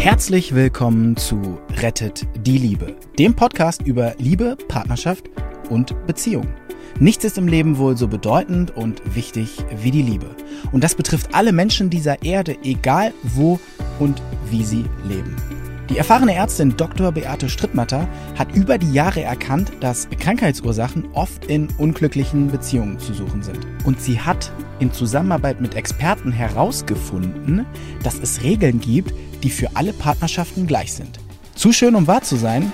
Herzlich willkommen zu Rettet die Liebe, dem Podcast über Liebe, Partnerschaft und Beziehung. Nichts ist im Leben wohl so bedeutend und wichtig wie die Liebe. Und das betrifft alle Menschen dieser Erde, egal wo und wie sie leben. Die erfahrene Ärztin Dr. Beate Strittmatter hat über die Jahre erkannt, dass Krankheitsursachen oft in unglücklichen Beziehungen zu suchen sind. Und sie hat in Zusammenarbeit mit Experten herausgefunden, dass es Regeln gibt, die für alle Partnerschaften gleich sind. Zu schön, um wahr zu sein?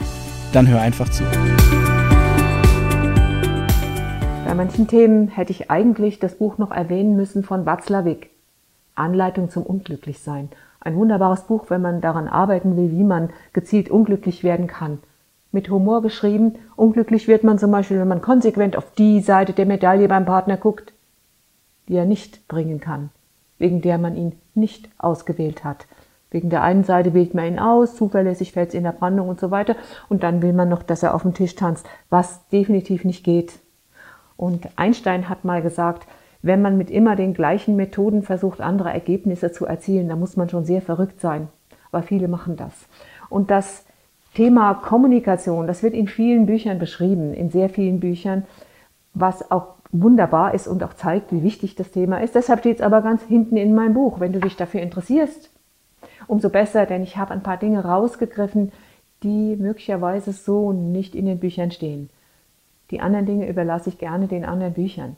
Dann hör einfach zu. Bei manchen Themen hätte ich eigentlich das Buch noch erwähnen müssen von Watzlawick. Anleitung zum Unglücklichsein. Ein wunderbares Buch, wenn man daran arbeiten will, wie man gezielt unglücklich werden kann. Mit Humor geschrieben, unglücklich wird man zum Beispiel, wenn man konsequent auf die Seite der Medaille beim Partner guckt, die er nicht bringen kann, wegen der man ihn nicht ausgewählt hat. Wegen der einen Seite wählt man ihn aus, zuverlässig fällt es in der Brandung und so weiter. Und dann will man noch, dass er auf dem Tisch tanzt, was definitiv nicht geht. Und Einstein hat mal gesagt, wenn man mit immer den gleichen Methoden versucht, andere Ergebnisse zu erzielen, dann muss man schon sehr verrückt sein. Aber viele machen das. Und das Thema Kommunikation, das wird in vielen Büchern beschrieben, in sehr vielen Büchern, was auch wunderbar ist und auch zeigt, wie wichtig das Thema ist. Deshalb steht es aber ganz hinten in meinem Buch. Wenn du dich dafür interessierst, umso besser, denn ich habe ein paar Dinge rausgegriffen, die möglicherweise so nicht in den Büchern stehen. Die anderen Dinge überlasse ich gerne den anderen Büchern.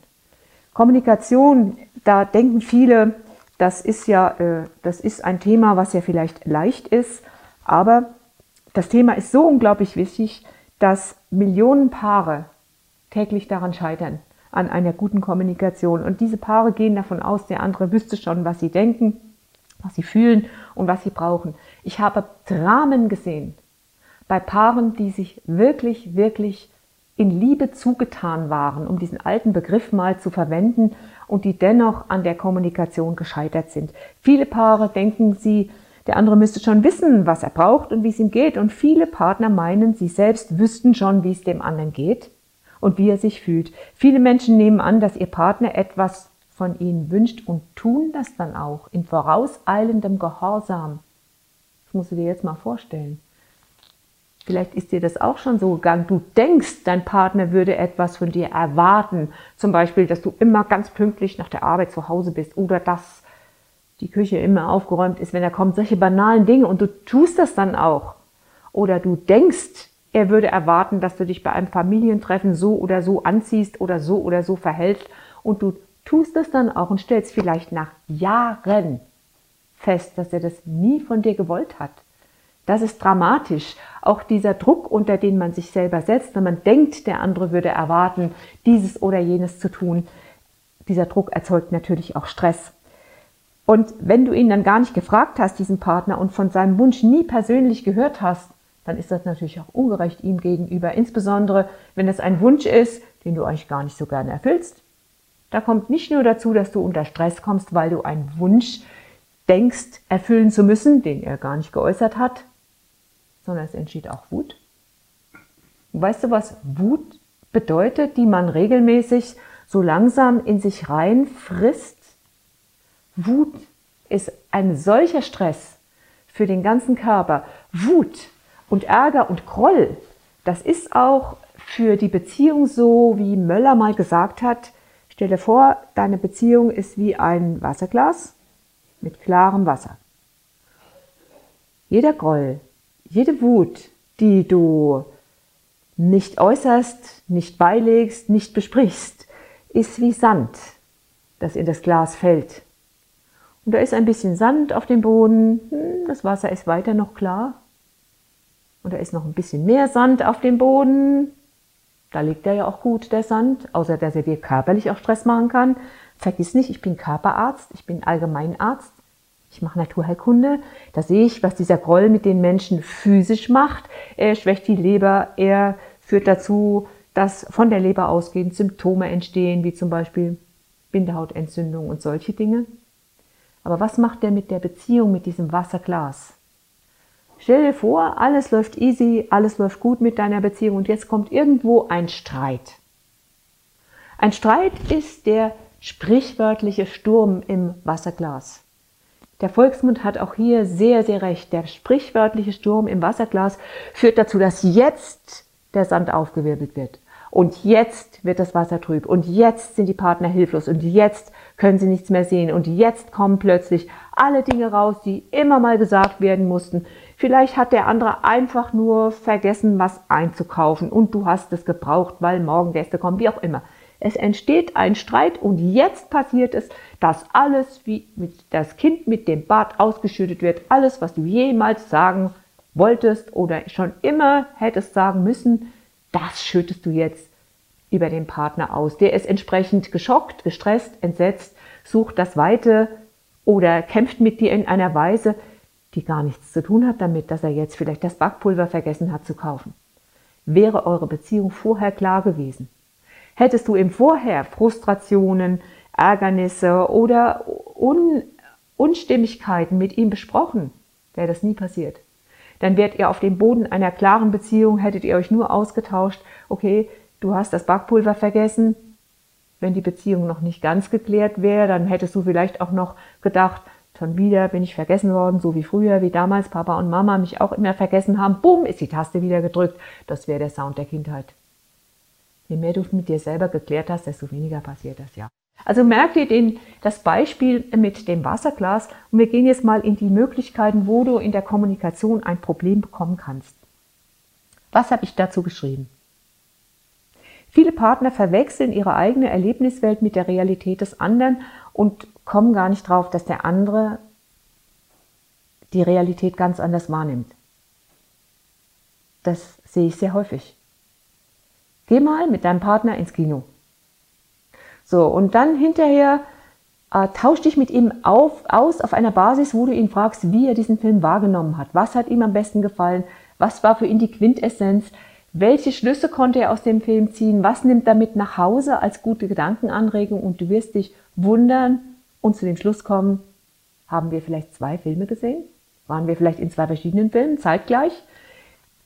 Kommunikation, da denken viele, das ist ein Thema, was ja vielleicht leicht ist, aber das Thema ist so unglaublich wichtig, dass Millionen Paare täglich daran scheitern, an einer guten Kommunikation. Und diese Paare gehen davon aus, der andere wüsste schon, was sie denken, was sie fühlen und was sie brauchen. Ich habe Dramen gesehen bei Paaren, die sich wirklich, wirklich in Liebe zugetan waren, um diesen alten Begriff mal zu verwenden, und die dennoch an der Kommunikation gescheitert sind. Viele Paare denken, der andere müsste schon wissen, was er braucht und wie es ihm geht, und viele Partner meinen, sie selbst wüssten schon, wie es dem anderen geht und wie er sich fühlt. Viele Menschen nehmen an, dass ihr Partner etwas von ihnen wünscht und tun das dann auch in vorauseilendem Gehorsam. Das musst du dir jetzt mal vorstellen. Vielleicht ist dir das auch schon so gegangen. Du denkst, dein Partner würde etwas von dir erwarten. Zum Beispiel, dass du immer ganz pünktlich nach der Arbeit zu Hause bist oder dass die Küche immer aufgeräumt ist, wenn er kommt. Solche banalen Dinge, und du tust das dann auch. Oder du denkst, er würde erwarten, dass du dich bei einem Familientreffen so oder so anziehst oder so verhältst, und du tust das dann auch und stellst vielleicht nach Jahren fest, dass er das nie von dir gewollt hat. Das ist dramatisch. Auch dieser Druck, unter den man sich selber setzt, wenn man denkt, der andere würde erwarten, dieses oder jenes zu tun, dieser Druck erzeugt natürlich auch Stress. Und wenn du ihn dann gar nicht gefragt hast, diesen Partner, und von seinem Wunsch nie persönlich gehört hast, dann ist das natürlich auch ungerecht ihm gegenüber. Insbesondere, wenn es ein Wunsch ist, den du eigentlich gar nicht so gerne erfüllst. Da kommt nicht nur dazu, dass du unter Stress kommst, weil du einen Wunsch denkst, erfüllen zu müssen, den er gar nicht geäußert hat, sondern es entschied auch Wut. Weißt du, was Wut bedeutet, die man regelmäßig so langsam in sich reinfrisst? Wut ist ein solcher Stress für den ganzen Körper. Wut und Ärger und Groll, das ist auch für die Beziehung so, wie Möller mal gesagt hat, stell dir vor, deine Beziehung ist wie ein Wasserglas mit klarem Wasser. Jeder Groll, jede Wut, die du nicht äußerst, nicht beilegst, nicht besprichst, ist wie Sand, das in das Glas fällt. Und da ist ein bisschen Sand auf dem Boden, das Wasser ist weiter noch klar. Und da ist noch ein bisschen mehr Sand auf dem Boden, da liegt er ja auch gut, der Sand, außer dass er dir körperlich auch Stress machen kann. Vergiss nicht, ich bin Körperarzt, ich bin Allgemeinarzt. Ich mache Naturheilkunde, da sehe ich, was dieser Groll mit den Menschen physisch macht. Er schwächt die Leber, er führt dazu, dass von der Leber ausgehend Symptome entstehen, wie zum Beispiel Bindehautentzündung und solche Dinge. Aber was macht er mit der Beziehung, mit diesem Wasserglas? Stell dir vor, alles läuft easy, alles läuft gut mit deiner Beziehung, und jetzt kommt irgendwo ein Streit. Ein Streit ist der sprichwörtliche Sturm im Wasserglas. Der Volksmund hat auch hier sehr, sehr recht. Der sprichwörtliche Sturm im Wasserglas führt dazu, dass jetzt der Sand aufgewirbelt wird. Und jetzt wird das Wasser trüb. Und jetzt sind die Partner hilflos. Und jetzt können sie nichts mehr sehen. Und jetzt kommen plötzlich alle Dinge raus, die immer mal gesagt werden mussten. Vielleicht hat der andere einfach nur vergessen, was einzukaufen. Und du hast es gebraucht, weil morgen Gäste kommen, wie auch immer. Es entsteht ein Streit und jetzt passiert es, dass alles, wie das Kind mit dem Bad ausgeschüttet wird, alles, was du jemals sagen wolltest oder schon immer hättest sagen müssen, das schüttest du jetzt über den Partner aus. Der ist entsprechend geschockt, gestresst, entsetzt, sucht das Weite oder kämpft mit dir in einer Weise, die gar nichts zu tun hat damit, dass er jetzt vielleicht das Backpulver vergessen hat zu kaufen. Wäre eure Beziehung vorher klar gewesen? Hättest du im Vorher Frustrationen, Ärgernisse oder Unstimmigkeiten mit ihm besprochen, wäre das nie passiert. Dann wärt ihr auf dem Boden einer klaren Beziehung, hättet ihr euch nur ausgetauscht, okay, du hast das Backpulver vergessen. Wenn die Beziehung noch nicht ganz geklärt wäre, dann hättest du vielleicht auch noch gedacht, schon wieder bin ich vergessen worden, so wie früher, wie damals Papa und Mama mich auch immer vergessen haben. Bumm, ist die Taste wieder gedrückt. Das wäre der Sound der Kindheit. Je mehr du mit dir selber geklärt hast, desto weniger passiert das, ja. Also merk dir das Beispiel mit dem Wasserglas und wir gehen jetzt mal in die Möglichkeiten, wo du in der Kommunikation ein Problem bekommen kannst. Was habe ich dazu geschrieben? Viele Partner verwechseln ihre eigene Erlebniswelt mit der Realität des anderen und kommen gar nicht drauf, dass der andere die Realität ganz anders wahrnimmt. Das sehe ich sehr häufig. Geh mal mit deinem Partner ins Kino. So, und dann hinterher tausch dich mit ihm auf einer Basis, wo du ihn fragst, wie er diesen Film wahrgenommen hat. Was hat ihm am besten gefallen? Was war für ihn die Quintessenz? Welche Schlüsse konnte er aus dem Film ziehen? Was nimmt er mit nach Hause als gute Gedankenanregung? Und du wirst dich wundern und zu dem Schluss kommen, haben wir vielleicht zwei Filme gesehen? Waren wir vielleicht in zwei verschiedenen Filmen zeitgleich?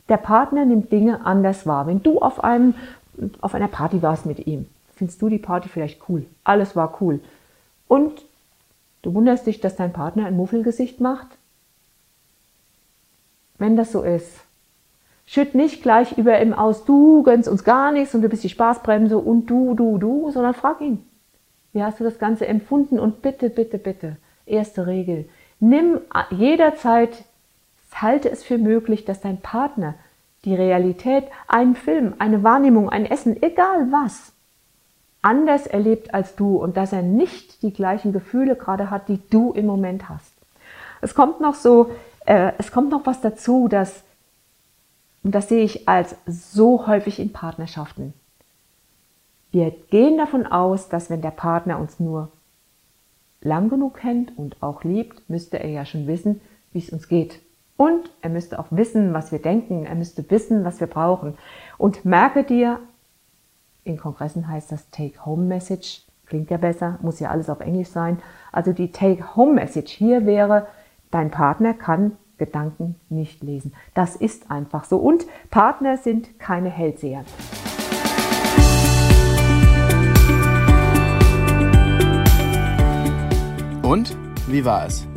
Der Partner nimmt Dinge anders wahr. Wenn du auf einer Party warst mit ihm, findest du die Party vielleicht cool. Alles war cool. Und du wunderst dich, dass dein Partner ein Muffelgesicht macht? Wenn das so ist, schütt nicht gleich über ihm aus, du gönnst uns gar nichts und du bist die Spaßbremse und du, sondern frag ihn. Wie hast du das Ganze empfunden? Und bitte, bitte, bitte, erste Regel, nimm jederzeit, halte es für möglich, dass dein Partner die Realität, einen Film, eine Wahrnehmung, ein Essen, egal was, anders erlebt als du und dass er nicht die gleichen Gefühle gerade hat, die du im Moment hast. Es kommt noch so, was dazu, dass, und das sehe ich als so häufig in Partnerschaften, wir gehen davon aus, dass wenn der Partner uns nur lang genug kennt und auch liebt, müsste er ja schon wissen, wie es uns geht. Und er müsste auch wissen, was wir denken, er müsste wissen, was wir brauchen. Und merke dir, in Kongressen heißt das Take-Home-Message, klingt ja besser, muss ja alles auf Englisch sein. Also die Take-Home-Message hier wäre, dein Partner kann Gedanken nicht lesen. Das ist einfach so. Und Partner sind keine Hellseher. Und wie war es?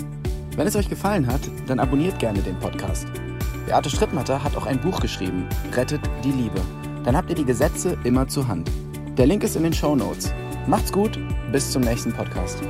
Wenn es euch gefallen hat, dann abonniert gerne den Podcast. Beate Strittmatter hat auch ein Buch geschrieben, Rettet die Liebe. Dann habt ihr die Gesetze immer zur Hand. Der Link ist in den Shownotes. Macht's gut, bis zum nächsten Podcast.